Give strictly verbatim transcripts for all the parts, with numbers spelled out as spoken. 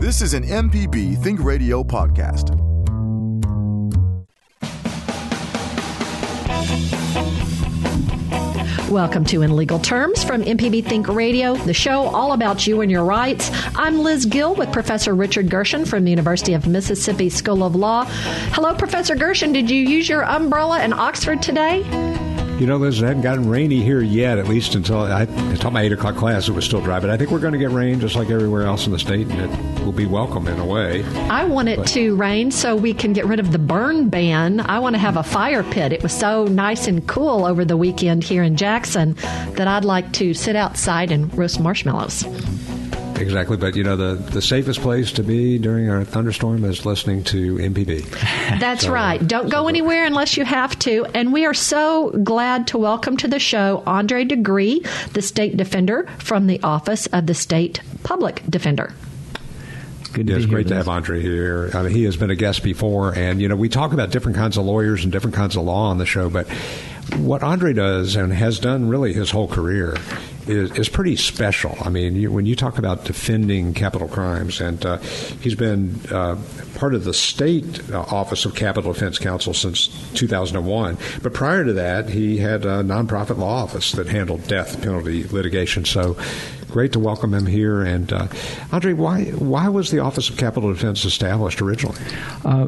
This is an M P B Think Radio podcast. Welcome to In Legal Terms from M P B Think Radio, the show all about you and your rights. I'm Liz Gill with Professor Richard Gershon from the University of Mississippi School of Law. Hello, Professor Gershon. Did you use your umbrella in Oxford today? You know, Liz, it hadn't gotten rainy here yet, at least until, I, until my eight o'clock class. It was still dry, but I think we're going to get rain just like everywhere else in the state, and it will be welcome in a way. I want it but. to rain so we can get rid of the burn ban. I want to have a fire pit. It was so nice and cool over the weekend here in Jackson that I'd like to sit outside and roast marshmallows. Exactly. But, you know, the, the safest place to be during our thunderstorm is listening to M P B. That's so, right. Don't so go anywhere unless you have to. And we are so glad to welcome to the show Andre de Gruy, the state defender from the Office of the State Public Defender. Good to yeah, be it's here, great Liz. to have Andre here. I mean, he has been a guest before. And, you know, we talk about different kinds of lawyers and different kinds of law on the show. But what Andre does and has done really his whole career is, is pretty special. I mean, you, when you talk about defending capital crimes, and uh, he's been uh, part of the state uh, Office of Capital Defense Counsel since two thousand one. But prior to that, he had a nonprofit law office that handled death penalty litigation. So great to welcome him here. And uh, Andre, why why was the Office of Capital Defense established originally? Uh,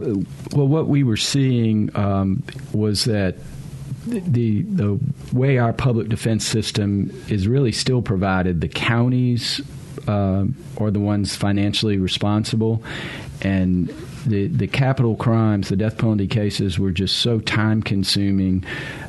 well, what we were seeing um, was that The the way our public defense system is really still provided, the counties uh, are the ones financially responsible, and the the capital crimes, the death penalty cases, were just so time consuming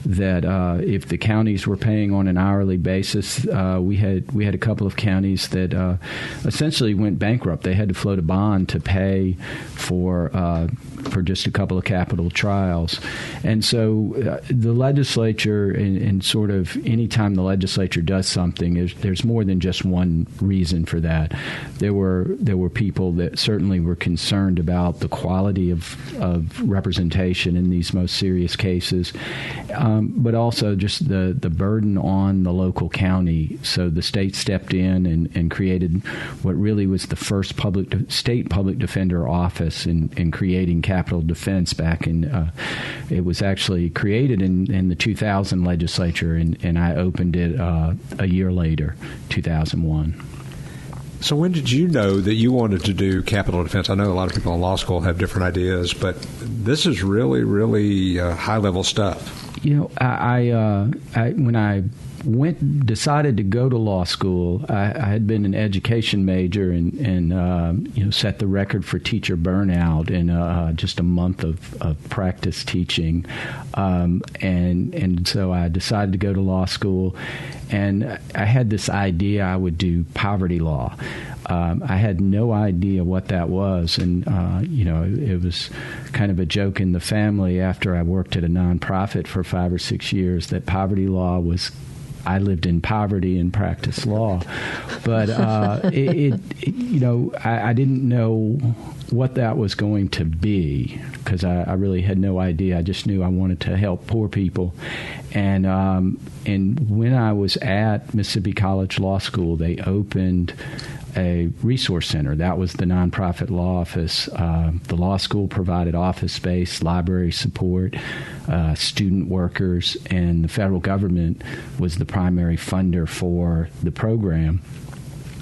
that uh, if the counties were paying on an hourly basis, uh, we had we had a couple of counties that uh, essentially went bankrupt. They had to float a bond to pay for. Uh, for just a couple of capital trials. And so uh, the legislature, and, and sort of any time the legislature does something, there's, there's more than just one reason for that. There were there were people that certainly were concerned about the quality of, of representation in these most serious cases, um, but also just the, the burden on the local county. So the state stepped in and, and created what really was the first public de- state public defender office in, in creating capital Capital Defense back in, uh, it was actually created in, in the two thousand legislature, and, and I opened it uh, a year later, two thousand one. So when did you know that you wanted to do capital defense? I know a lot of people in law school have different ideas, but this is really, really uh, high-level stuff. You know, I, I, uh, I when I... Went decided to go to law school. I, I had been an education major and, and uh, you know, set the record for teacher burnout in uh, just a month of, of practice teaching, um, and and so I decided to go to law school, and I had this idea I would do poverty law. Um, I had no idea what that was, and uh, you know, it, it was kind of a joke in the family after I worked at a nonprofit for five or six years that poverty law was. I lived in poverty and practiced law, but uh, it, it, it, you know, I, I didn't know what that was going to be because I, I really had no idea. I just knew I wanted to help poor people, and um, and when I was at Mississippi College Law School, they opened a resource center. That was the nonprofit law office. Uh, the law school provided office space, library support, uh, student workers, and the federal government was the primary funder for the program.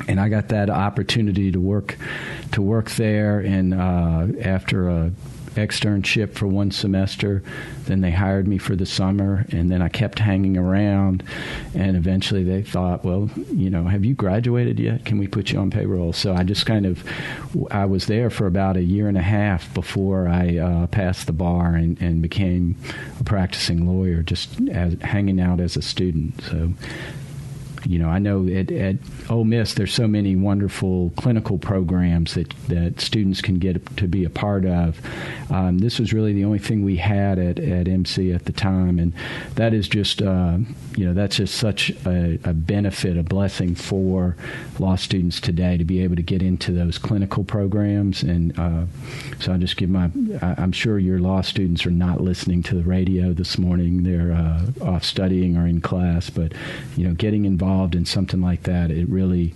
And I got that opportunity to work to work there, and uh, after a externship for one semester, then they hired me for the summer, and then I kept hanging around, and eventually they thought, well, you know, have you graduated yet? Can we put you on payroll? So I just kind of, I was there for about a year and a half before I uh, passed the bar and, and became a practicing lawyer, just as, hanging out as a student. So, you know, I know at, at Ole Miss there's so many wonderful clinical programs that, that students can get to be a part of. Um, this was really the only thing we had at, at M C at the time, and that is just, uh, you know, that's just such a, a benefit, a blessing for law students today to be able to get into those clinical programs. And uh, so I just give my, I, I'm sure your law students are not listening to the radio this morning. They're uh, off studying or in class, but, you know, getting involved in something like that, it really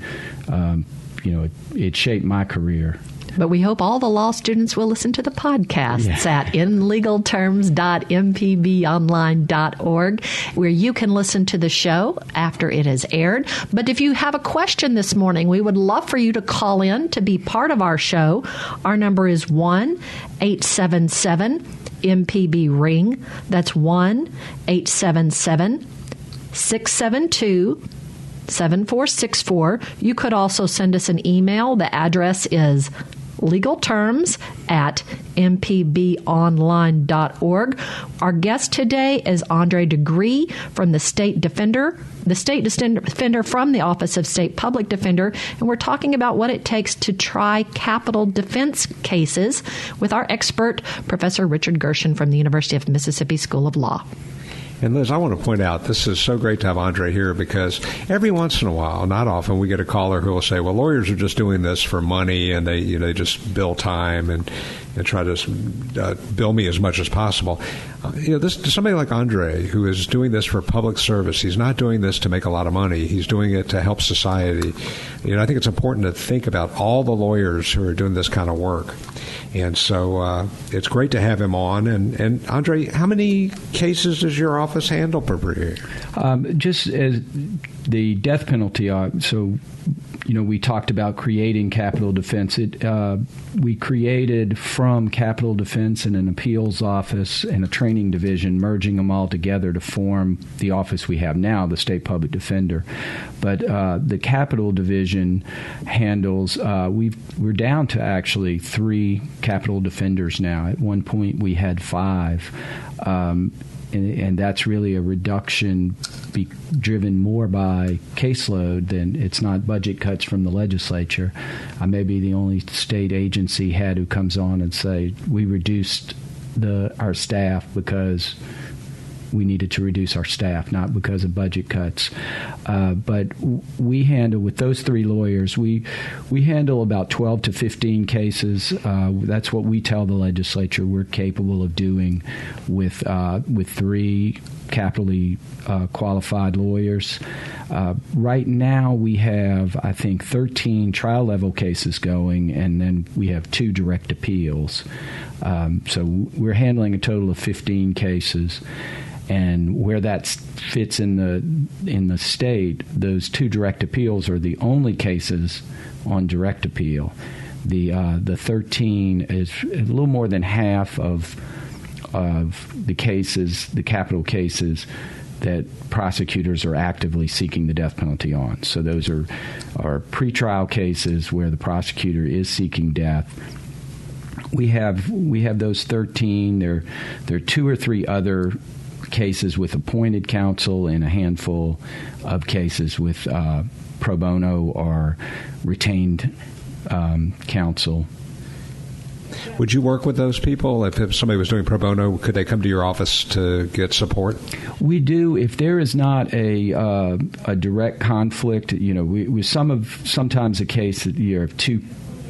um, you know, it, it shaped my career. But we hope all the law students will listen to the podcasts yeah. at in legal terms dot m p b online dot org, where you can listen to the show after it has aired. But if you have a question this morning, we would love for you to call in to be part of our show. Our number is one eight seven seven M P B ring. That's one eight seven seven six seven two seven four six four. You could also send us an email. The address is legal terms at m p b online dot org. Our guest today is Andre de Gruy from the State Defender, the State Defender from the Office of State Public Defender, and we're talking about what it takes to try capital defense cases with our expert, Professor Richard Gershon from the University of Mississippi School of Law. And Liz, I want to point out, this is so great to have Andre here, because every once in a while, not often, we get a caller who will say, well, lawyers are just doing this for money, and they you know, they just bill time and, and try to uh, bill me as much as possible. Uh, you know, this somebody like Andre, who is doing this for public service, he's not doing this to make a lot of money. He's doing it to help society. You know, I think it's important to think about all the lawyers who are doing this kind of work. And so uh, it's great to have him on. And, and Andre, how many cases does your office handle per year? Um, just as the death penalty, uh, so you know, we talked about creating capital defense. It uh, we created from capital defense and an appeals office and a training division, merging them all together to form the office we have now, the State Public Defender. But uh, the capital division handles. Uh, we've we're down to actually three capital defenders now. At one point, we had five. Um, And, and that's really a reduction be driven more by caseload than it's not budget cuts from the legislature. I may be the only state agency head who comes on and say, we reduced the our staff because we needed to reduce our staff, not because of budget cuts. Uh, but we handle, with those three lawyers, we we handle about twelve to fifteen cases. Uh, that's what we tell the legislature we're capable of doing with uh, with three capitally uh, qualified lawyers. Uh, right now we have, I think, thirteen trial-level cases going, and then we have two direct appeals. Um, so we're handling a total of fifteen cases. And where that fits in the in the state, those two direct appeals are the only cases on direct appeal. The uh, the thirteen is a little more than half of of the cases, the capital cases that prosecutors are actively seeking the death penalty on. So those are are pretrial cases where the prosecutor is seeking death. We have we have those thirteen. There there are two or three other cases with appointed counsel and a handful of cases with uh, pro bono or retained um, counsel. Would you work with those people? If, if somebody was doing pro bono, could they come to your office to get support? We do. If there is not a uh, a direct conflict, you know, we, we some of sometimes a case that you have two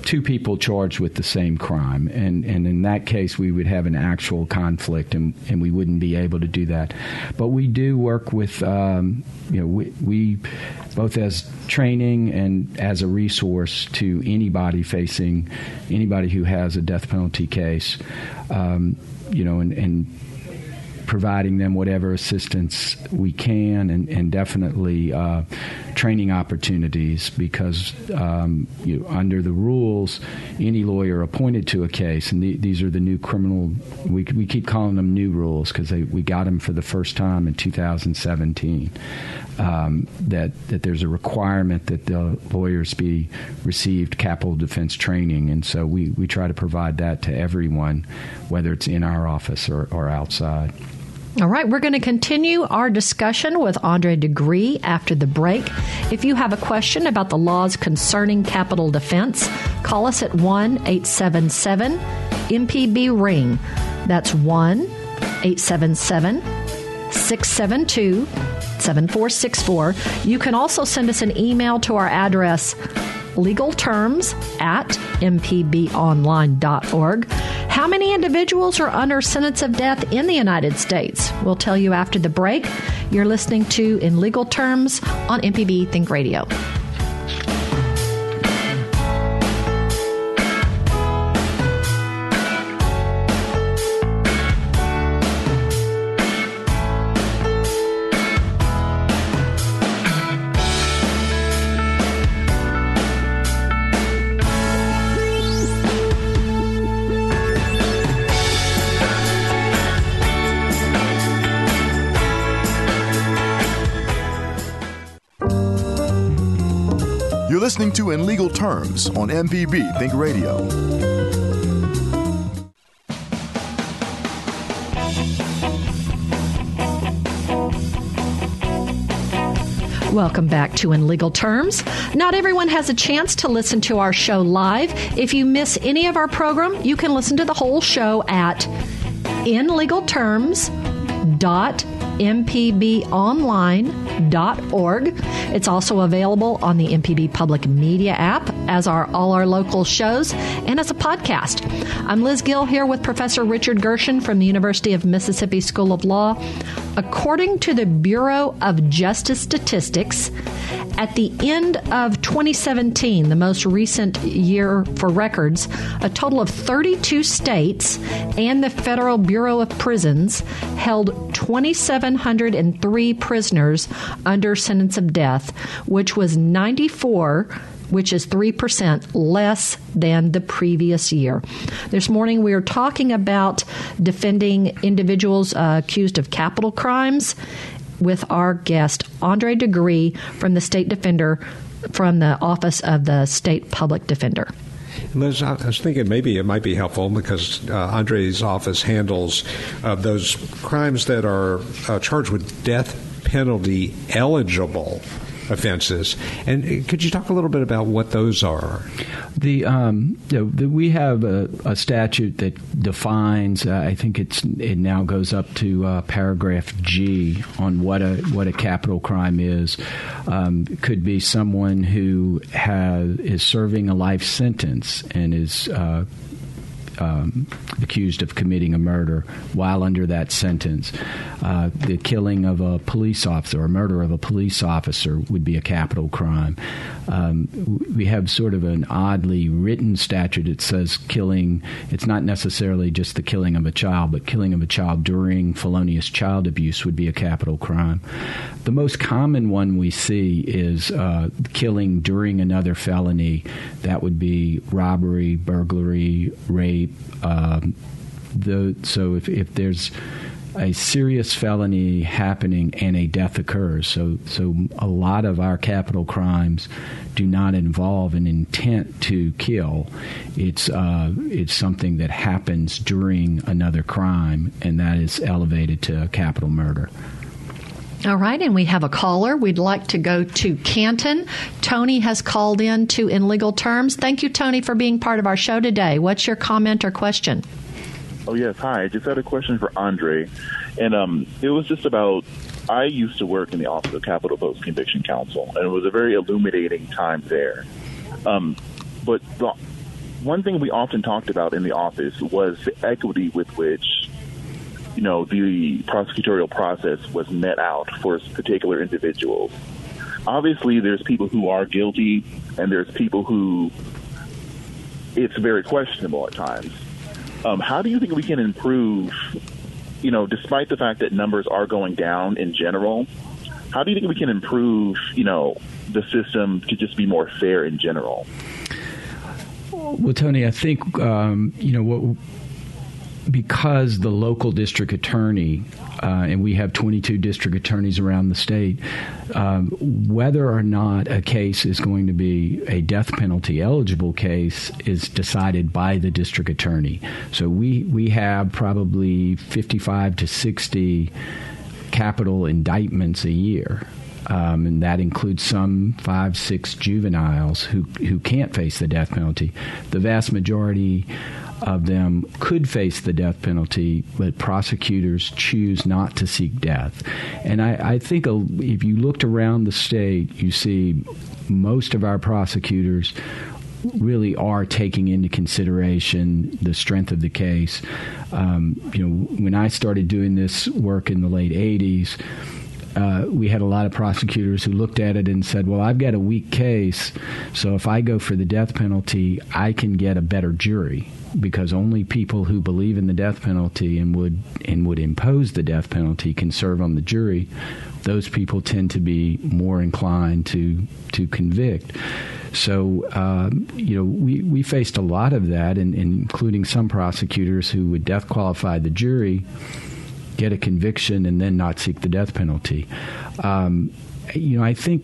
two people charged with the same crime. And, and in that case, we would have an actual conflict, and, and we wouldn't be able to do that. But we do work with, um, you know, we, we both as training and as a resource to anybody facing, anybody who has a death penalty case, um, you know, and, and providing them whatever assistance we can, and, and definitely uh, training opportunities, because um, you know, under the rules, any lawyer appointed to a case, and the, these are the new criminal, we, we keep calling them new rules because we got them for the first time in two thousand seventeen, um, that, that there's a requirement that the lawyers be received capital defense training. And so we, we try to provide that to everyone, whether it's in our office or, or outside. All right, we're going to continue our discussion with Andre de Gruy after the break. If you have a question about the laws concerning capital defense, call us at one eight seven seven M P B ring. That's one eight seven seven six seven two seven four six four. You can also send us an email to our address, legal terms at m p b online dot org. How many individuals are under sentence of death in the United States? We'll tell you after the break. You're listening to In Legal Terms on M P B Think Radio. listening to In Legal Terms on M P B Think Radio. Welcome back to In Legal Terms. Not everyone has a chance to listen to our show live. If you miss any of our program, you can listen to the whole show at in legal terms dot m p b online dot org. It's also available on the M P B Public Media app, as are all our local shows, and as a podcast. I'm Liz Gill here with Professor Richard Gershon from the University of Mississippi School of Law. According to the Bureau of Justice Statistics, at the end of twenty seventeen, the most recent year for records, a total of thirty-two states and the Federal Bureau of Prisons held two thousand seven hundred three prisoners under sentence of death, which was ninety-four, which is three percent less than the previous year. This morning we are talking about defending individuals uh, accused of capital crimes with our guest, Andre de Gruy, from the State Defender, from the Office of the State Public Defender. Liz, I was thinking maybe it might be helpful because uh, Andre's office handles uh, those crimes that are uh, charged with death penalty eligible offenses. And could you talk a little bit about what those are? The, um, you know, the we have a, a statute that defines. Uh, I think it's it now goes up to uh, paragraph G on what a what a capital crime is. Um, it could be someone who has is serving a life sentence and is Uh, Um, accused of committing a murder while under that sentence. Uh, the killing of a police officer or murder of a police officer would be a capital crime. Um, we have sort of an oddly written statute that says killing, it's not necessarily just the killing of a child, but killing of a child during felonious child abuse would be a capital crime. The most common one we see is uh, killing during another felony. That would be robbery, burglary, rape. Um, the, so if, if there's a serious felony happening and a death occurs, so so a lot of our capital crimes do not involve an intent to kill. It's uh, it's something that happens during another crime, and that is elevated to capital murder. All right, and we have a caller. We'd like to go to Canton. Tony has called in to In Legal Terms. Thank you, Tony, for being part of our show today. What's your comment or question? Oh, yes. Hi. I just had a question for Andre. And um, it was just about, I used to work in the Office of Capital Post Conviction Counsel, and it was a very illuminating time there. Um, but the one thing we often talked about in the office was the equity with which, you know, the prosecutorial process was met out for particular individuals. Obviously, there's people who are guilty, and there's people who it's very questionable at times. Um, how do you think we can improve, you know, despite the fact that numbers are going down in general, how do you think we can improve, you know, the system to just be more fair in general? Well, Tony, I think, um, you know, what... because the local district attorney, uh, and we have twenty-two district attorneys around the state, um, whether or not a case is going to be a death penalty eligible case is decided by the district attorney. So we, we have probably fifty-five to sixty capital indictments a year. Um, and that includes some five, six juveniles who, who can't face the death penalty. The vast majority of them could face the death penalty, but prosecutors choose not to seek death. And I, I think a, if you looked around the state, you see most of our prosecutors really are taking into consideration the strength of the case. Um, you know, when I started doing this work in the late eighties, Uh, we had a lot of prosecutors who looked at it and said, well, I've got a weak case, so if I go for the death penalty, I can get a better jury because only people who believe in the death penalty and would and would impose the death penalty can serve on the jury. Those people tend to be more inclined to to convict. So, um, you know, we, we faced a lot of that, and, and including some prosecutors who would death qualify the jury, get a conviction, and then not seek the death penalty. Um, you know, I think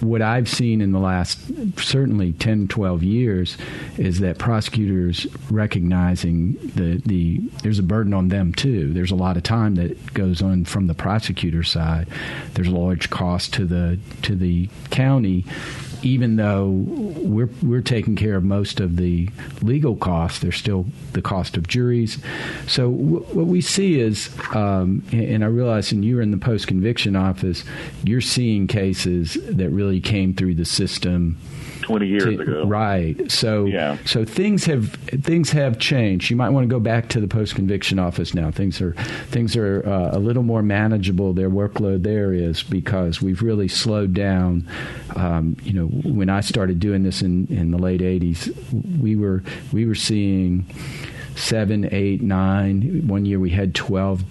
what I've seen in the last certainly ten, twelve years is that prosecutors recognizing the, the there's a burden on them, too. There's a lot of time that goes on from the prosecutor side. There's a large cost to the to the county, even though we're we're taking care of most of the legal costs. There's still the cost of juries. So w- what we see is, um, and I realize, and you're in the post-conviction office, you're seeing cases that really came through the system twenty years to, ago. Right. So yeah. so things have things have changed. You might want to go back to the post-conviction office now. Things are things are uh, a little more manageable. Their workload there is because we've really slowed down. Um, you know, when I started doing this in, in the late eighties, we were we were seeing seven, eight, nine. One year we had twelve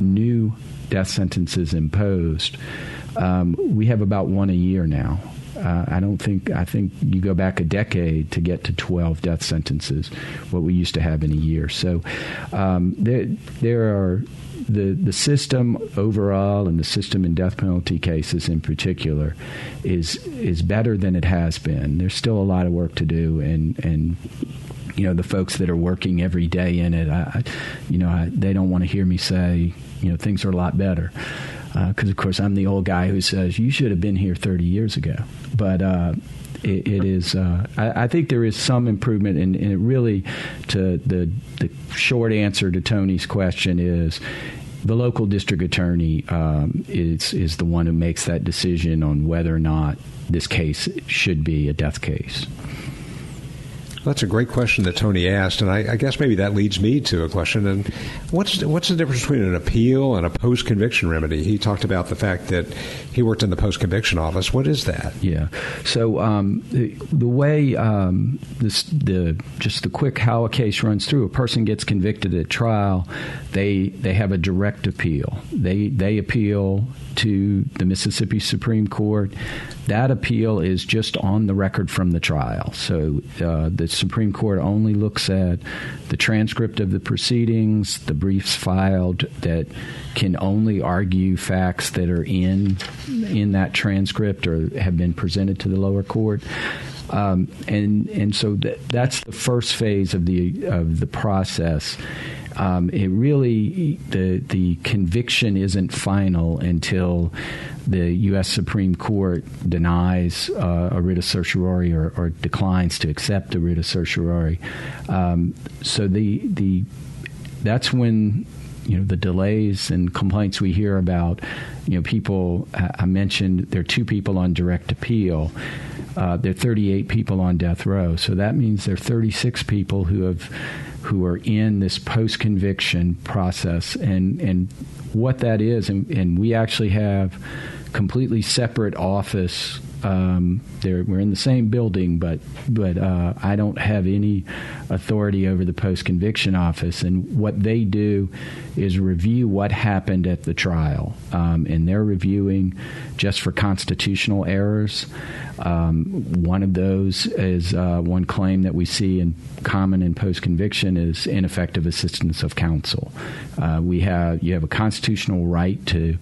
new death sentences imposed. Um, we have about one a year now. Uh, I don't think, I think you go back a decade to get to twelve death sentences, what we used to have in a year. So um, there, there are the, the system overall, and the system in death penalty cases in particular is, is better than it has been. There's still a lot of work to do, and, and, you know, the folks that are working every day in it, I, you know, I, they don't want to hear me say, you know, things are a lot better. Because, uh, of course, I'm the old guy who says, you should have been here thirty years ago. But uh, it, it is, uh, I, I think there is some improvement. And it really, to the, the short answer to Tony's question is, the local district attorney um, is, is the one who makes that decision on whether or not this case should be a death case. Well, that's a great question that Tony asked, and I, I guess maybe that leads me to a question. And what's what's the difference between an appeal and a post-conviction remedy? He talked about the fact that he worked in the post-conviction office. What is that? Yeah. So um, the, the way um, this the just the quick how a case runs through: a person gets convicted at trial, they they have a direct appeal. They they appeal to the Mississippi Supreme Court. That appeal is just on the record from the trial. So uh, the Supreme Court only looks at the transcript of the proceedings, the briefs filed, that can only argue facts that are in in that transcript or have been presented to the lower court. Um, and and so th- that's the first phase of the of the process. Um, it really, the the conviction isn't final until the U S. Supreme Court denies uh, a writ of certiorari or, or declines to accept a writ of certiorari. Um, so the the that's when, you know, the delays and complaints we hear about. You know, people, I mentioned there are two people on direct appeal. Uh, there are thirty-eight people on death row. So that means there are thirty-six people who have who are in this post-conviction process, and, and what that is. And, and we actually have completely separate office. Um, there, we're in the same building, but but uh, I don't have any authority over the post-conviction office. And what they do is review what happened at the trial, um, and they're reviewing just for constitutional errors. Um, one of those is uh, one claim that we see in common in post-conviction is ineffective assistance of counsel. Uh, we have you have a constitutional right to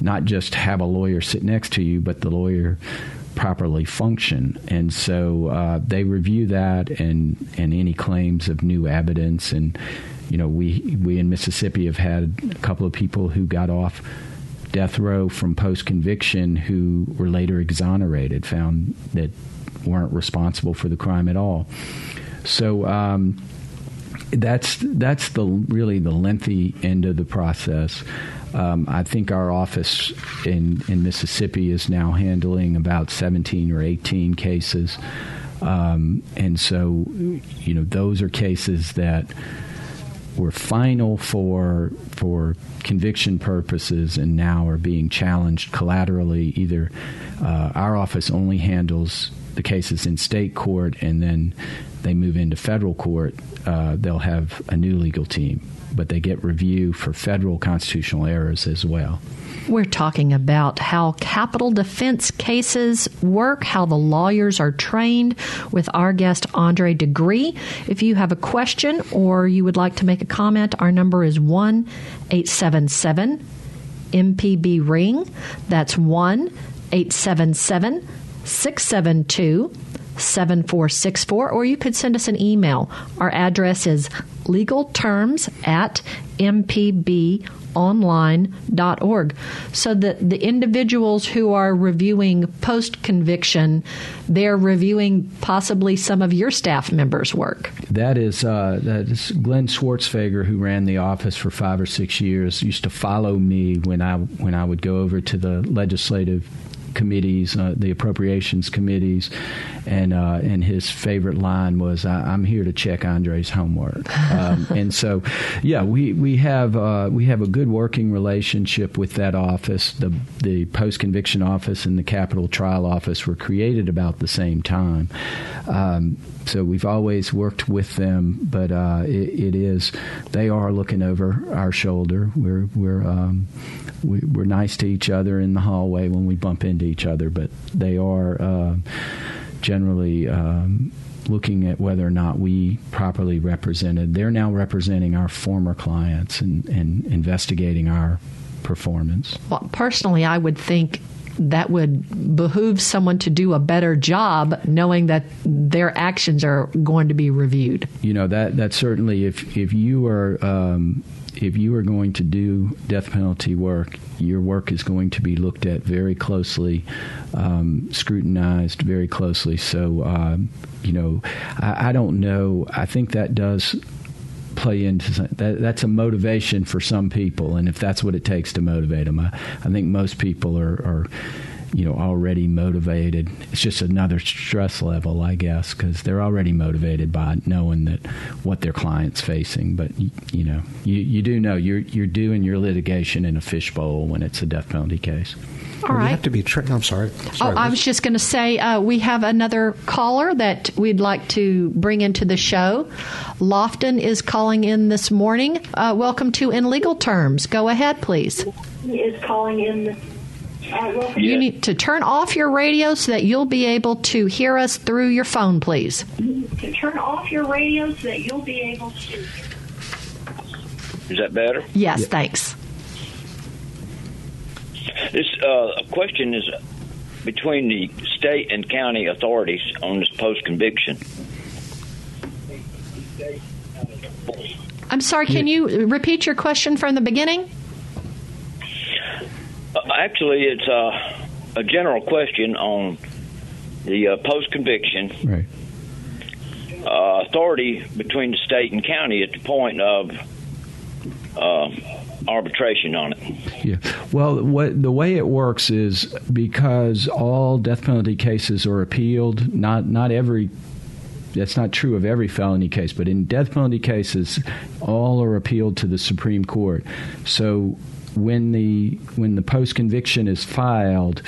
not just have a lawyer sit next to you, but the lawyer properly function. And so uh, they review that and, and any claims of new evidence. And, you know, we we in Mississippi have had a couple of people who got off death row from post-conviction who were later exonerated, found that weren't responsible for the crime at all. So um, that's that's the really the lengthy end of the process. Um, I think our office in, in Mississippi is now handling about seventeen or eighteen cases. Um, and so, you know, those are cases that were final for for conviction purposes and now are being challenged collaterally. Either uh, our office only handles the cases in state court, and then they move into federal court, uh, they'll have a new legal team. But they get review for federal constitutional errors as well. We're talking about how capital defense cases work, how the lawyers are trained, with our guest, Andre de Gruy. If you have a question or you would like to make a comment, our number is one eight seven seven M P B ring. That's one eight seven seven six seven two, seven four six four, or you could send us an email. Our address is legal terms at m p b online dot org. So that the individuals who are reviewing post-conviction, they're reviewing possibly some of your staff members' work. That is, uh, that is Glenn Schwartzfager, who ran the office for five or six years, used to follow me when I when I would go over to the legislative committees, uh, the appropriations committees, and uh, and his favorite line was, I- "I'm here to check Andre's homework." Um, and so, yeah, we we have uh, we have a good working relationship with that office. The the post conviction office and the capital trial office were created about the same time, um, so we've always worked with them. But uh, it, it is they are looking over our shoulder. We're we're um, we, we're nice to each other in the hallway when we bump into each other, but they are uh, generally um, looking at whether or not we properly represented. They're now representing our former clients and, and investigating our performance. Well, personally, I would think that would behoove someone to do a better job, knowing that their actions are going to be reviewed. You know, that that certainly, if if you are um, if you are going to do death penalty work, your work is going to be looked at very closely, um, scrutinized very closely. So, um, you know, I, I don't know. I think that does play into some, that. That's a motivation for some people, and if that's what it takes to motivate them, I, I think most people are, are, you know, already motivated. It's just another stress level, I guess, because they're already motivated by knowing that what their client's facing. But you, you know, you, you do know you're you're doing your litigation in a fishbowl when it's a death penalty case. All right. We have to be tricked. I'm sorry. sorry. Oh, I was just going to say uh, we have another caller that we'd like to bring into the show. Lofton is calling in this morning. Uh, welcome to In Legal Terms. Go ahead, please. He is calling in. Uh, you yes. need to turn off your radio so that you'll be able to hear us through your phone, please. To turn off your radio so that you'll be able to. Is that better? Yes, yep. Thanks. This uh, question is between the state and county authorities on this post-conviction. I'm sorry, can you repeat your question from the beginning? Uh, actually, it's uh, a general question on the uh, post-conviction right. uh, authority between the state and county at the point of Uh, arbitration on it. Yeah. Well, what, the way it works is because all death penalty cases are appealed, not not every that's not true of every felony case, but in death penalty cases all are appealed to the Supreme Court. So when the when the post-conviction is filed,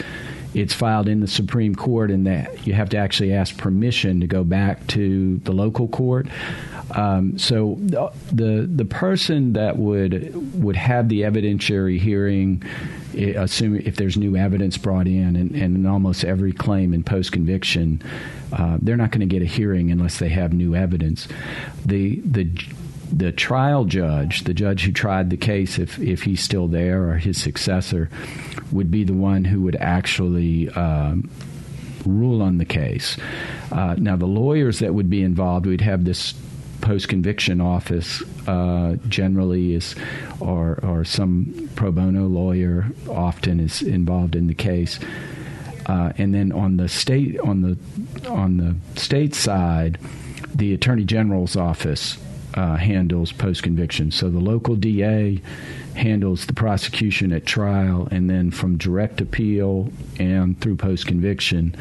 it's filed in the Supreme Court, and that you have to actually ask permission to go back to the local court. Um, so the the person that would would have the evidentiary hearing, assuming if there's new evidence brought in, and, and in almost every claim in post-conviction, uh, they're not going to get a hearing unless they have new evidence. The the the trial judge, the judge who tried the case, if if he's still there or his successor, would be the one who would actually Um, rule on the case. Uh, now, the lawyers that would be involved, we'd have this post-conviction office uh, generally is, or, or some pro bono lawyer often is involved in the case. Uh, and then on the state on the on the state side, the Attorney General's office uh, handles post-conviction. So the local D A handles the prosecution at trial, and then from direct appeal and through post-conviction,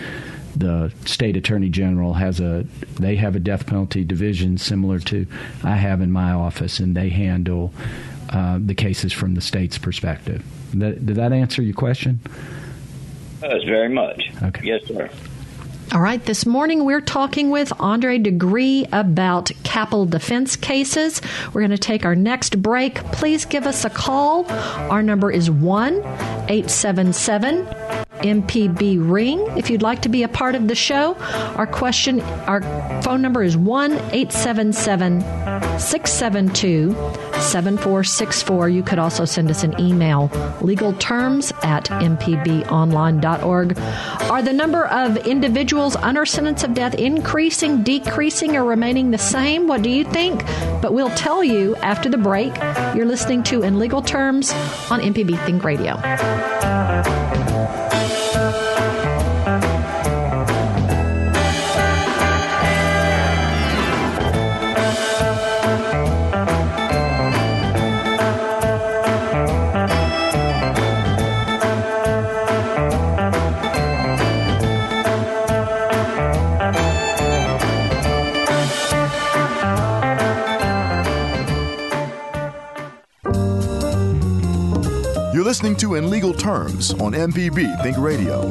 the state attorney general has a, they have a death penalty division similar to I have in my office, and they handle uh, the cases from the state's perspective. That, did that answer your question? Yes, very much. Okay. Yes, sir. All right. This morning, we're talking with Andre de Gruy about capital defense cases. We're going to take our next break. Please give us a call. Our number is one eight seven seven M P B Ring if you'd like to be a part of the show. Our question, our phone number is one eight seven seven, six seven two, seven four six four. You could also send us an email, legalterms at m p b online dot org. Are the number of individuals under sentence of death increasing, decreasing, or remaining the same? What do you think? But we'll tell you after the break. You're listening to In Legal Terms on M P B Think Radio. Listening to In Legal Terms on M P B Think Radio.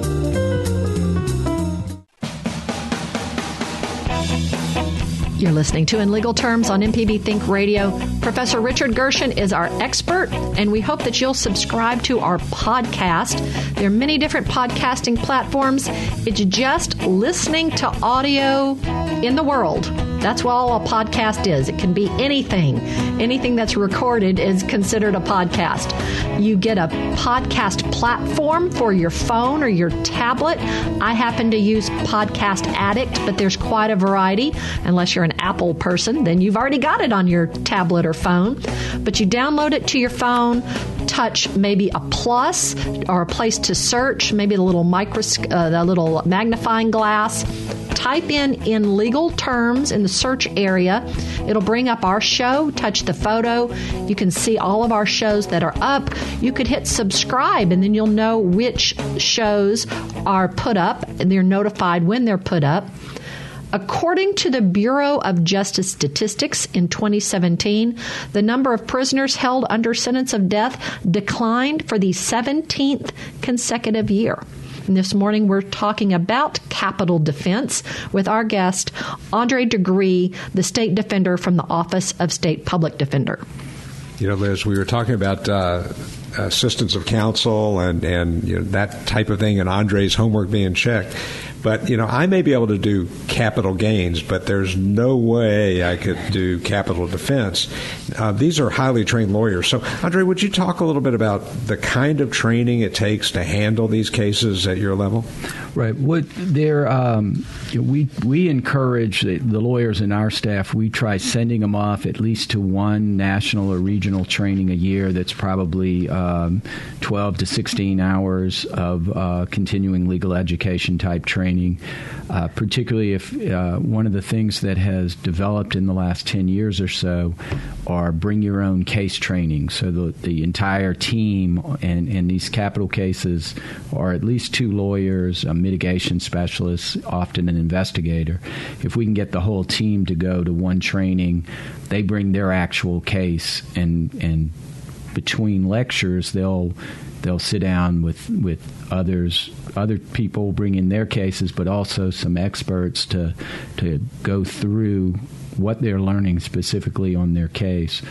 You're listening to In Legal Terms on M P B Think Radio. Professor Richard Gershon is our expert, and we hope that you'll subscribe to our podcast. There are many different podcasting platforms. It's just listening to audio in the world. That's what all a podcast is. It can be anything. Anything that's recorded is considered a podcast. You get a podcast platform for your phone or your tablet. I happen to use Podcast Addict, but there's quite a variety. Unless you're an Apple person, then you've already got it on your tablet or phone. But you download it to your phone, touch maybe a plus or a place to search, maybe the little microscope, uh, the little magnifying glass. Type in In Legal Terms in the search area. It'll bring up our show. Touch the photo. You can see all of our shows that are up. You could hit subscribe, and then you'll know which shows are put up, and they're notified when they're put up. According to the Bureau of Justice Statistics in twenty seventeen, the number of prisoners held under sentence of death declined for the seventeenth consecutive year. And this morning, we're talking about capital defense with our guest, Andre de Gruy, the state defender from the Office of State Public Defender. You know, Liz, we were talking about uh, assistance of counsel and, and you know, that type of thing, and Andre's homework being checked. But, you know, I may be able to do capital gains, but there's no way I could do capital defense. Uh, these are highly trained lawyers. So, Andre, would you talk a little bit about the kind of training it takes to handle these cases at your level? Right. What there, um, we we encourage the, the lawyers in our staff. We try sending them off at least to one national or regional training a year. That's probably um, twelve to sixteen hours of uh, continuing legal education type training. Training, uh, particularly if uh, one of the things that has developed in the last ten years or so are bring your own case training. So the, the entire team in, in these capital cases are at least two lawyers, a mitigation specialist, often an investigator. If we can get the whole team to go to one training, they bring their actual case, and and between lectures they'll They'll sit down with, with others, other people bring in their cases, but also some experts to to go through what they're learning specifically on their case.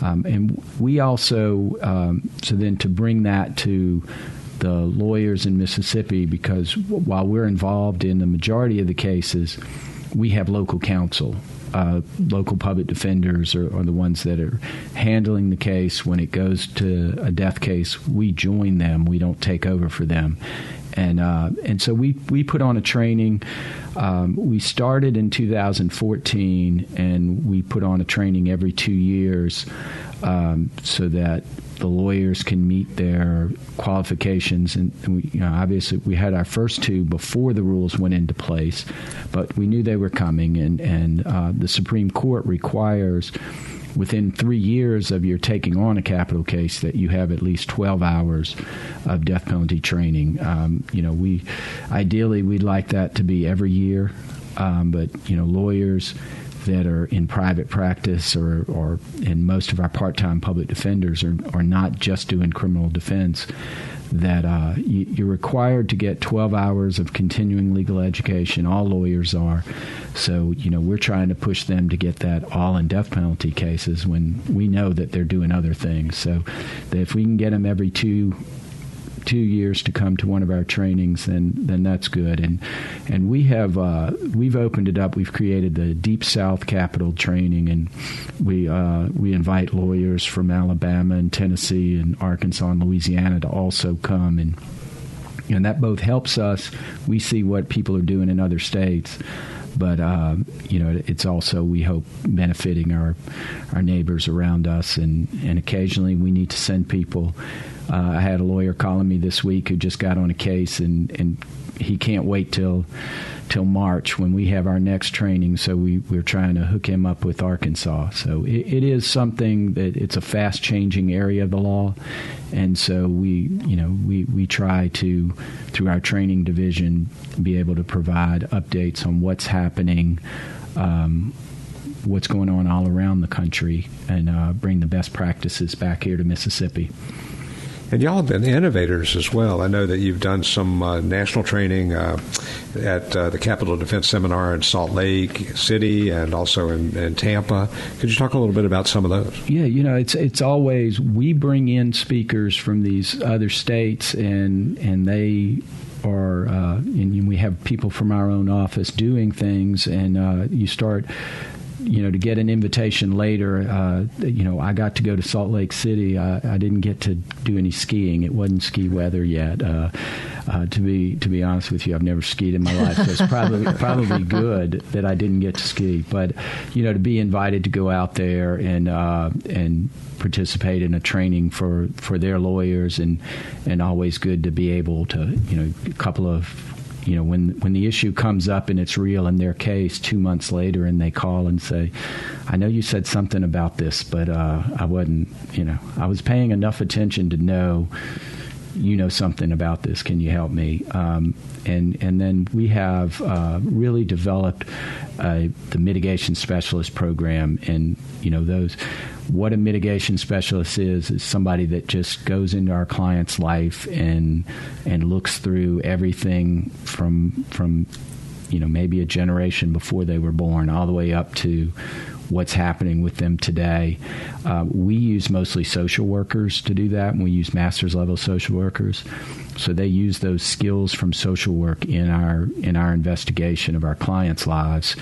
Um, and we also, um, so then to bring that to the lawyers in Mississippi, because while we're involved in the majority of the cases, we have local counsel. Uh, local public defenders are, are the ones that are handling the case. When it goes to a death case, we join them. We don't take over for them. And uh, and so we, we put on a training. Um, we started in two thousand fourteen, and we put on a training every two years um, so that the lawyers can meet their qualifications. And, and we, you know, obviously, we had our first two before the rules went into place, but we knew they were coming. And, and uh, the Supreme Court requires within three years of your taking on a capital case that you have at least twelve hours of death penalty training. Um, you know, we ideally we'd like that to be every year, um, but, you know, lawyers that are in private practice or, or and most of our part-time public defenders are, are not just doing criminal defense, that uh, you, you're required to get twelve hours of continuing legal education. All lawyers are. So, you know, we're trying to push them to get that all in death penalty cases when we know that they're doing other things. So that if we can get them every two two years to come to one of our trainings, then then that's good. And and we have uh, we've opened it up. We've created the Deep South Capital Training, and we uh, we invite lawyers from Alabama and Tennessee and Arkansas and Louisiana to also come. And and that both helps us. We see what people are doing in other states. But, uh, you know, it's also, we hope, benefiting our our neighbors around us. And, and occasionally we need to send people. Uh, I had a lawyer calling me this week who just got on a case, and, and he can't wait till till March when we have our next training. So we, we're trying to hook him up with Arkansas. So it, it is something that it's a fast-changing area of the law. And so we, you know, we, we try to, through our training division, be able to provide updates on what's happening, um, what's going on all around the country, and uh, bring the best practices back here to Mississippi. And y'all have been innovators as well. I know that you've done some uh, national training uh, at uh, the Capital Defense Seminar in Salt Lake City and also in, in Tampa. Could you talk a little bit about some of those? Yeah, you know, it's it's always, we bring in speakers from these other states, and and they are, uh, and we have people from our own office doing things, and uh, you start... You know, to get an invitation later, uh, you know, I got to go to Salt Lake City. I, I didn't get to do any skiing. It wasn't ski weather yet. Uh, uh, to be to be honest with you, I've never skied in my life, so it's probably probably good that I didn't get to ski. But, you know, to be invited to go out there and uh, and participate in a training for, for their lawyers, and and always good to be able to, you know, a couple of. You know, when when the issue comes up and it's real in their case two months later, and they call and say, I know you said something about this, but uh, I wasn't, you know, I was paying enough attention to know, you know, something about this. Can you help me? Um, and and then we have uh, really developed uh, the mitigation specialist program. And, you know, those... What a mitigation specialist is, is somebody that just goes into our client's life and and looks through everything from from, you know, maybe a generation before they were born all the way up to what's happening with them today. Uh, we use mostly social workers to do that, and we use master's level social workers. So they use those skills from social work in our in our investigation of our clients' lives,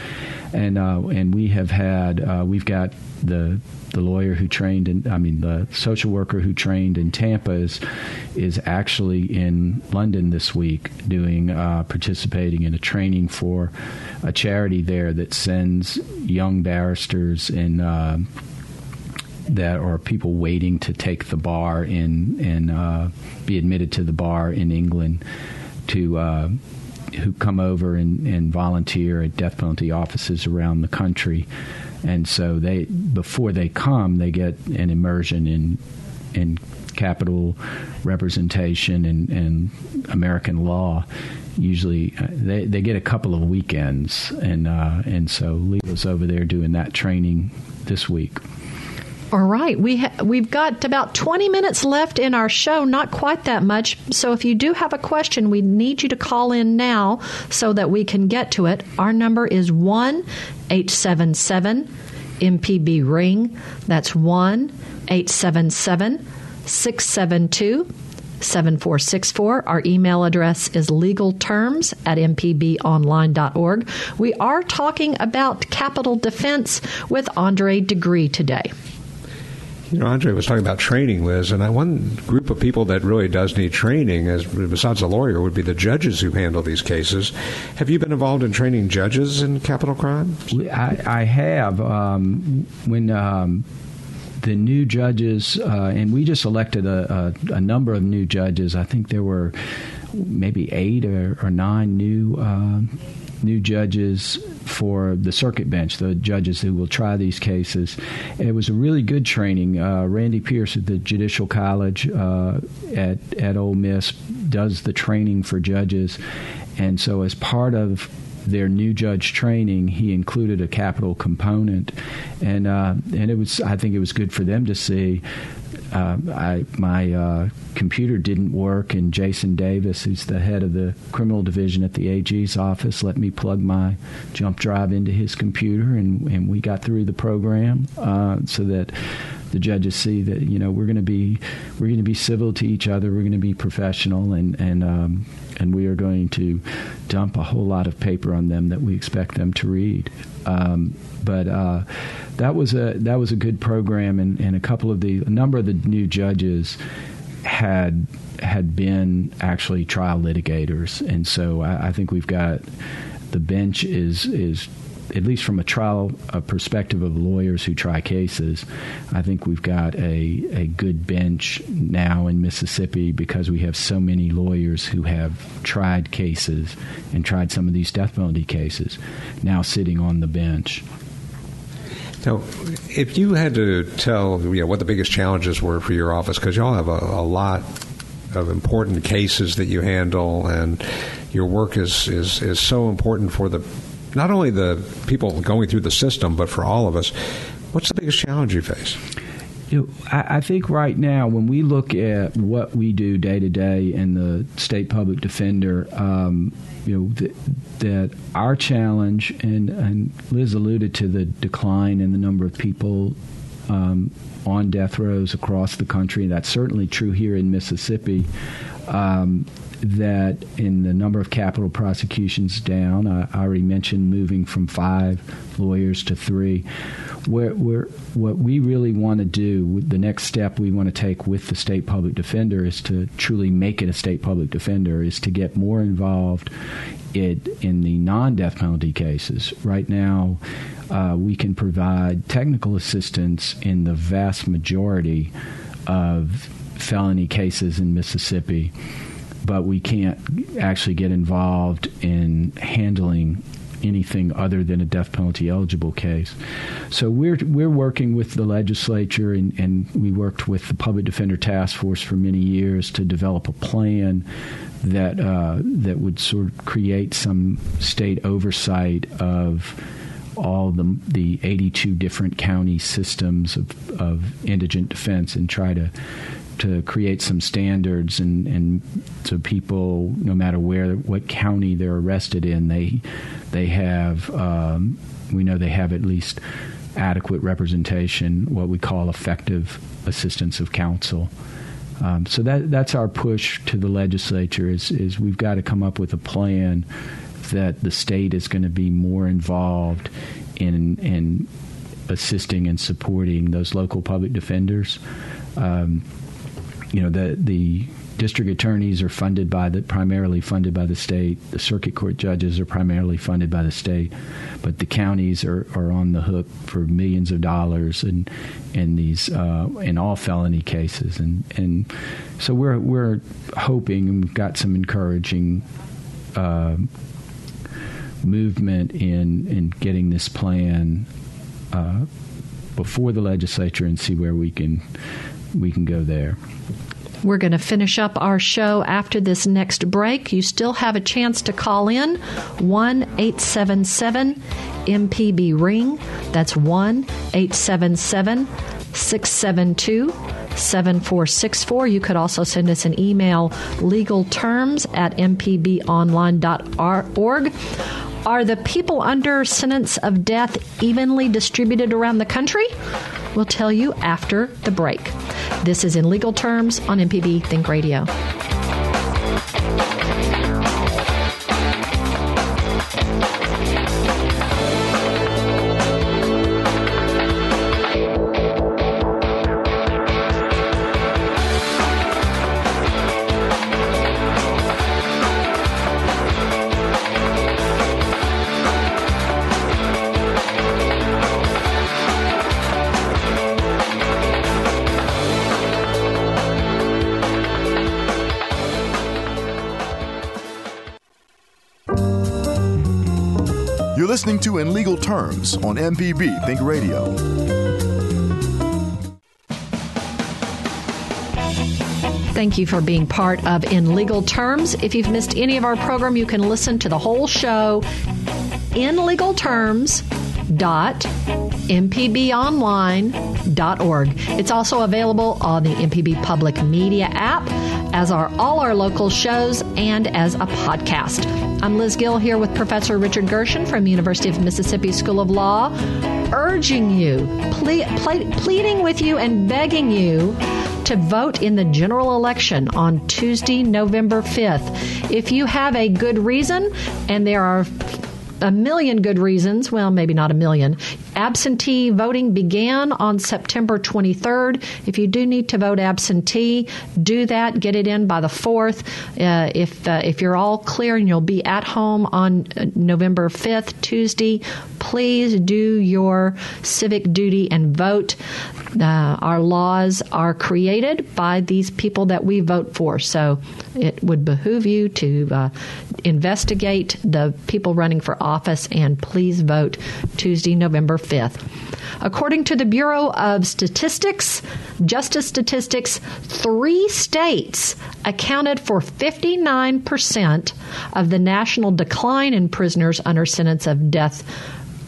and uh, and we have had uh, we've got the the lawyer who trained in I mean the social worker who trained in Tampa is is actually in London this week doing uh, participating in a training for a charity there that sends young barristers and. Uh, that are people waiting to take the bar in, and uh, be admitted to the bar in England to uh, who come over and, and volunteer at death penalty offices around the country. And so they before they come, they get an immersion in in capital representation and, and American law. Usually they, they get a couple of weekends. And, uh, and so Leo's over there doing that training this week. All right. We ha- we've got about twenty minutes left in our show, not quite that much. So if you do have a question, we need you to call in now so that we can get to it. Our number is one eight seven seven M P B ring. That's one eight seven seven six seven two seven four six four. Our email address is legal terms at m p b online dot org. We are talking about capital defense with Andre de Gruy today. You know, Andre was talking about training, Liz, and I, one group of people that really does need training, as besides a lawyer, would be the judges who handle these cases. Have you been involved in training judges in capital crime? I, I have. Um, when um, the new judges, uh, and we just elected a, a, a number of new judges. I think there were maybe eight or, or nine new uh, new judges for the circuit bench, the judges who will try these cases. And it was a really good training. Uh, Randy Pierce at the Judicial College uh, at, at Ole Miss does the training for judges. And so as part of their new judge training, he included a capital component. And uh, and it was I think it was good for them to see. Uh, I, my uh, computer didn't work, and Jason Davis, who's the head of the criminal division at the A G's office, let me plug my jump drive into his computer, and, and we got through the program uh, so that the judges see that, you know, we're going to be we're going to be civil to each other. We're going to be professional, and and um, and we are going to dump a whole lot of paper on them that we expect them to read. Um, but uh, that was a that was a good program, and, and a couple of the a number of the new judges had had been actually trial litigators, and so I, I think we've got the bench is is. at least from a trial a perspective of lawyers who try cases, I think we've got a, a good bench now in Mississippi because we have so many lawyers who have tried cases and tried some of these death penalty cases now sitting on the bench. Now, if you had to tell you know, what the biggest challenges were for your office, because y'all have a, a lot of important cases that you handle, and your work is, is, is so important for the not only the people going through the system, but for all of us, what's the biggest challenge you face? You know, I, I think right now, when we look at what we do day to day in the state public defender, um, you know, th- that our challenge, and, and Liz alluded to the decline in the number of people um, on death rows across the country, and that's certainly true here in Mississippi. Um, that in the number of capital prosecutions down, I, I already mentioned moving from five lawyers to three. We're, we're, what we really want to do, the next step we want to take with the state public defender is to truly make it a state public defender, is to get more involved it, in the non-death penalty cases. Right now, uh, we can provide technical assistance in the vast majority of felony cases in Mississippi, but we can't actually get involved in handling anything other than a death penalty eligible case. So we're we're working with the legislature, and, and we worked with the Public Defender Task Force for many years to develop a plan that uh, that would sort of create some state oversight of all the the eighty-two different county systems of, of indigent defense, and try to to create some standards, and, and so people, no matter where, what county they're arrested in, they they have, um, we know they have at least adequate representation, what we call effective assistance of counsel. Um, so that that's our push to the legislature, is, is we've got to come up with a plan that the state is going to be more involved in, in assisting and supporting those local public defenders. Um You know, the the district attorneys are funded by the primarily funded by the state. The circuit court judges are primarily funded by the state, but the counties are, are on the hook for millions of dollars in in these uh, in all felony cases. And and so we're we're hoping, and we've got some encouraging uh, movement in in getting this plan uh, before the legislature, and see where we can we can go there. We're going to finish up our show after this next break. You still have a chance to call in, one eight seven seven M P B ring. That's one eight seven seven six seven two seven four six four. You could also send us an email, legalterms at m p b online dot org. Are the people under sentence of death evenly distributed around the country? We'll tell you after the break. This is In Legal Terms on M P B Think Radio. Listening to In Legal Terms on M P B Think Radio. Thank you for being part of In Legal Terms. If you've missed any of our program, you can listen to the whole show in legal terms dot m p b online dot org. It's also available on the M P B Public Media app, as are all our local shows, and as a podcast. I'm Liz Gill here with Professor Richard Gershon from University of Mississippi School of Law, urging you, ple- ple- pleading with you and begging you to vote in the general election on Tuesday, November fifth. If you have a good reason, and there are a million good reasons, well, maybe not a million. Absentee voting began on September twenty-third. If you do need to vote absentee, do that. Get it in by the fourth. Uh, if uh, if you're all clear and you'll be at home on November fifth, Tuesday, please do your civic duty and vote. Uh, our laws are created by these people that we vote for, so it would behoove you to uh, investigate the people running for office. Office and please vote Tuesday, November fifth. According to the Bureau of Statistics, Justice Statistics, three states accounted for fifty-nine percent of the national decline in prisoners under sentence of death.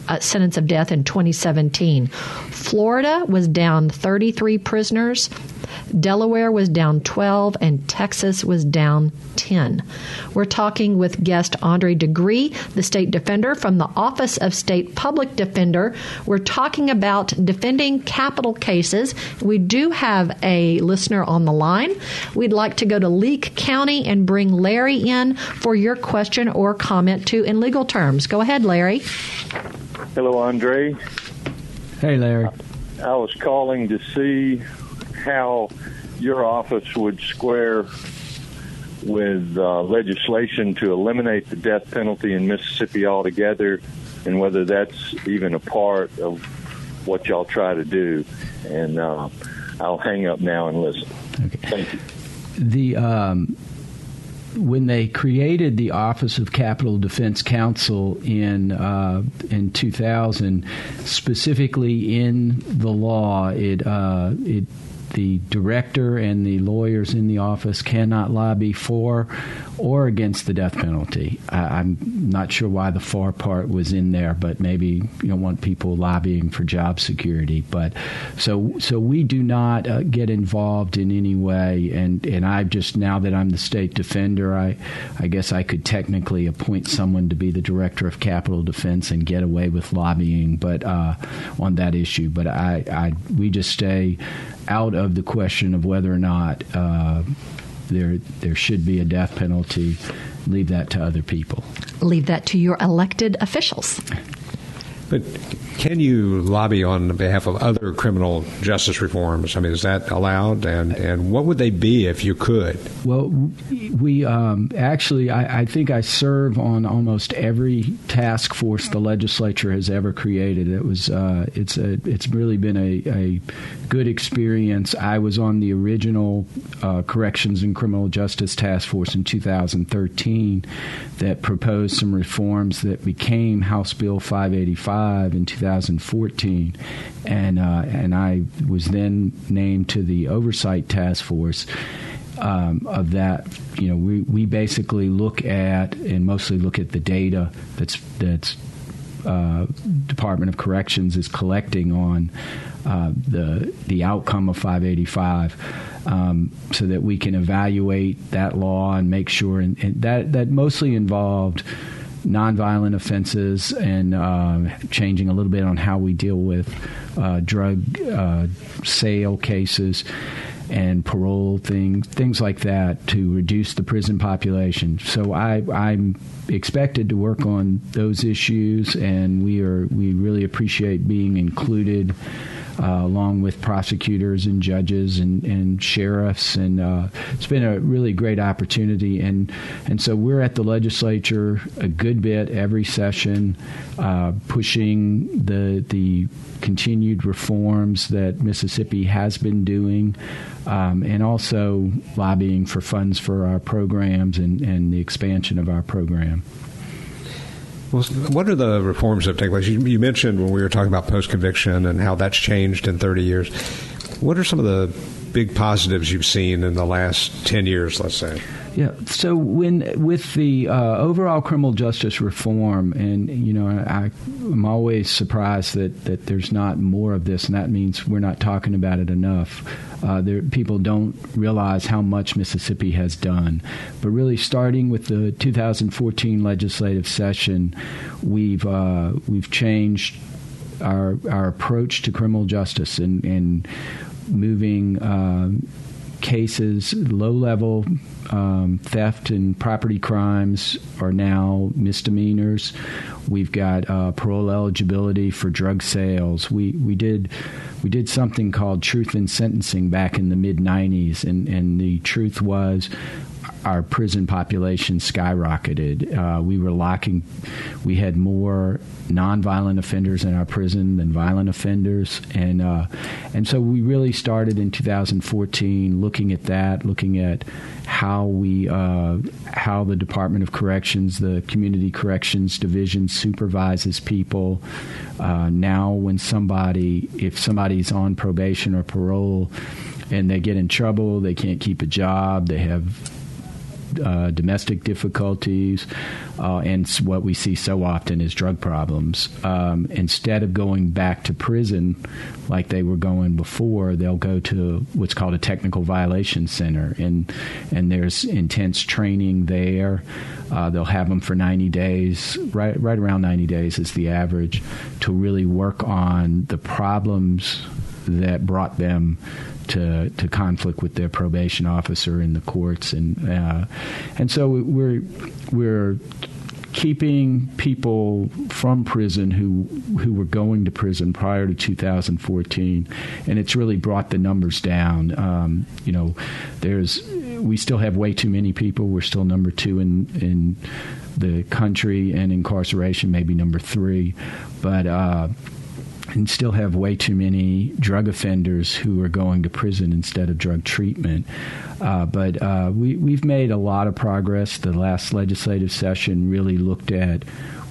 Uh, sentence of death in twenty seventeen. Florida was down thirty-three prisoners, Delaware was down twelve, and Texas was down ten. We're talking with guest Andre de Gruy, the state defender from the Office of State Public Defender. We're talking about defending capital cases. We do have a listener on the line. We'd like to go to Leake County and bring Larry in for your question or comment to In Legal Terms. Go ahead, Larry. Hello, Andre. Hey, Larry. I was calling to see how your office would square with uh, legislation to eliminate the death penalty in Mississippi altogether, and whether that's even a part of what y'all try to do. And uh, I'll hang up now and listen. Okay. Thank you. The um, when they created the Office of Capital Defense Counsel in uh, in two thousand, specifically in the law, it uh, it the director and the lawyers in the office cannot lobby for or against the death penalty. I, I'm not sure why the for part was in there, but maybe you don't want people lobbying for job security. But so so we do not uh, get involved in any way. And, and I've just, now that I'm the state defender, I, I guess I could technically appoint someone to be the director of capital defense and get away with lobbying but uh, on that issue. But I, I we just stay out of the question of whether or not uh, there there should be a death penalty. Leave that to other people. Leave that to your elected officials. But can you lobby on behalf of other criminal justice reforms? I mean, is that allowed? And, and what would they be if you could? Well, we um, actually, I, I think I serve on almost every task force the legislature has ever created. It was, uh, it's a, it's really been a, a good experience. I was on the original uh, Corrections and Criminal Justice Task Force in two thousand thirteen that proposed some reforms that became House Bill five eighty-five. In two thousand fourteen, and uh, and I was then named to the oversight task force um, of that. You know, we, we basically look at and mostly look at the data that's that's uh, Department of Corrections is collecting on uh, the the outcome of five eighty-five. Um, so that we can evaluate that law and make sure, and, and that that mostly involved nonviolent offenses and uh, changing a little bit on how we deal with uh, drug uh, sale cases and parole things, things like that, to reduce the prison population. So I, I'm expected to work on those issues, and we are we really appreciate being included Uh, along with prosecutors and judges and, and sheriffs. And uh, it's been a really great opportunity. And, and so we're at the legislature a good bit every session, uh, pushing the the continued reforms that Mississippi has been doing, um, and also lobbying for funds for our programs and, and the expansion of our program. Well, what are the reforms that have taken place? You, you mentioned when we were talking about post-conviction and how that's changed in thirty years. What are some of the big positives you've seen in the last ten years, let's say? Yeah. So when with the uh, overall criminal justice reform, and you know, I, I'm always surprised that, that there's not more of this, and that means we're not talking about it enough. Uh, there, people don't realize how much Mississippi has done. But really, starting with the two thousand fourteen legislative session, we've uh, we've changed our our approach to criminal justice and and moving. Uh, Cases, low-level um, theft and property crimes are now misdemeanors. We've got uh, parole eligibility for drug sales. We we did we did something called Truth in Sentencing back in the mid nineties, and, and the truth was our prison population skyrocketed. Uh, we were locking, we had more nonviolent offenders in our prison than violent offenders, and uh, and so we really started in two thousand fourteen looking at that, looking at how we uh, how the Department of Corrections, the Community Corrections Division, supervises people. Uh, now, when somebody, if somebody's on probation or parole, and they get in trouble, they can't keep a job, they have Uh, domestic difficulties, uh, and what we see so often is drug problems. Um, instead of going back to prison like they were going before, they'll go to what's called a technical violation center, and and there's intense training there. Uh, they'll have them for ninety days, right, right around ninety days is the average, to really work on the problems that brought them to to conflict with their probation officer in the courts, and uh, and so we're we're keeping people from prison who who were going to prison prior to two thousand fourteen, and it's really brought the numbers down. Um, you know, there's we still have way too many people. We're still number two in in the country, and incarceration maybe number three, but. Uh, And still have way too many drug offenders who are going to prison instead of drug treatment. Uh, but uh, we, we've made a lot of progress. The last legislative session really looked at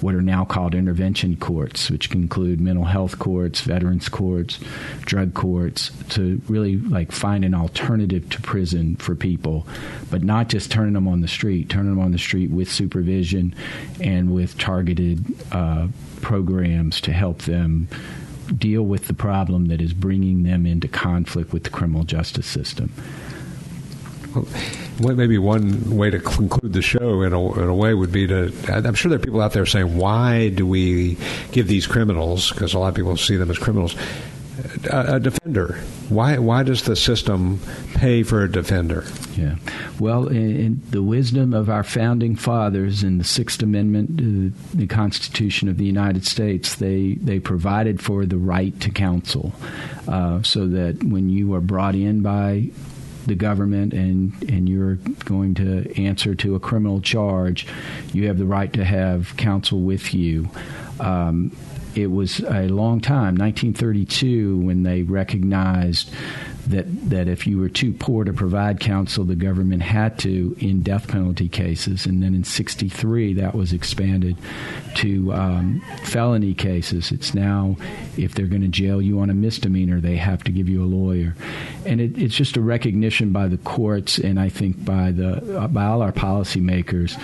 what are now called intervention courts, which include mental health courts, veterans courts, drug courts, to really like find an alternative to prison for people, but not just turning them on the street, turning them on the street with supervision and with targeted uh, programs to help them deal with the problem that is bringing them into conflict with the criminal justice system. Well, maybe one way to conclude the show in a, in a way would be to, I'm sure there are people out there saying, why do we give these criminals, because a lot of people see them as criminals, a, a defender? Why why does the system pay for a defender? Yeah. Well, in, in the wisdom of our founding fathers in the Sixth Amendment to the Constitution of the United States, they, they provided for the right to counsel, uh, so that when you are brought in by the government and, and you're going to answer to a criminal charge, you have the right to have counsel with you. Um, it was a long time, nineteen thirty-two, when they recognized that that if you were too poor to provide counsel, the government had to in death penalty cases. And then in sixty-three, that was expanded to um, felony cases. It's now, if they're going to jail you on a misdemeanor, they have to give you a lawyer. And it, it's just a recognition by the courts, and I think by the uh, by all our policymakers,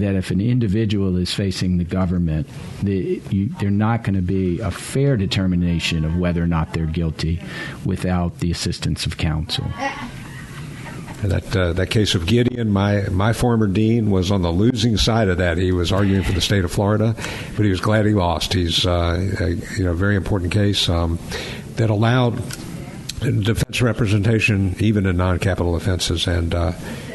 that if an individual is facing the government, the, you, they're not going to be a fair determination of whether or not they're guilty without the assistance of counsel. That uh, that case of Gideon, my my former dean was on the losing side of that. He was arguing for the state of Florida, but he was glad he lost. He's uh, a you know, very important case um, that allowed defense representation even in non-capital offenses, and uh,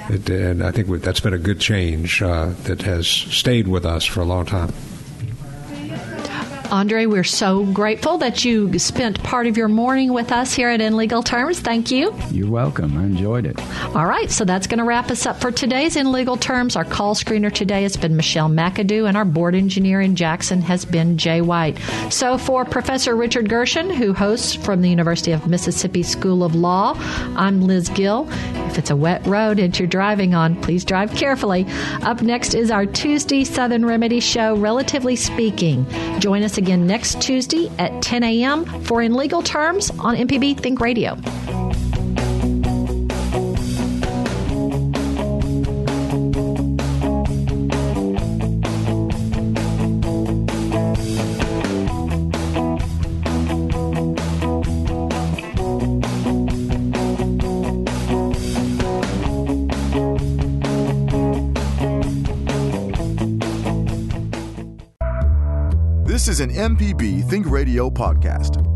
it, and I think that's been a good change uh, that has stayed with us for a long time. Andre, we're so grateful that you spent part of your morning with us here at In Legal Terms. Thank you. You're welcome. I enjoyed it. All right. So that's going to wrap us up for today's In Legal Terms. Our call screener today has been Michelle McAdoo, and our board engineer in Jackson has been Jay White. So for Professor Richard Gershon, who hosts from the University of Mississippi School of Law, I'm Liz Gill. If it's a wet road and you're driving on, please drive carefully. Up next is our Tuesday Southern Remedy show, Relatively Speaking. Join us again. Again next Tuesday at ten a.m. for In Legal Terms on M P B Think Radio. is an M P B Think Radio podcast.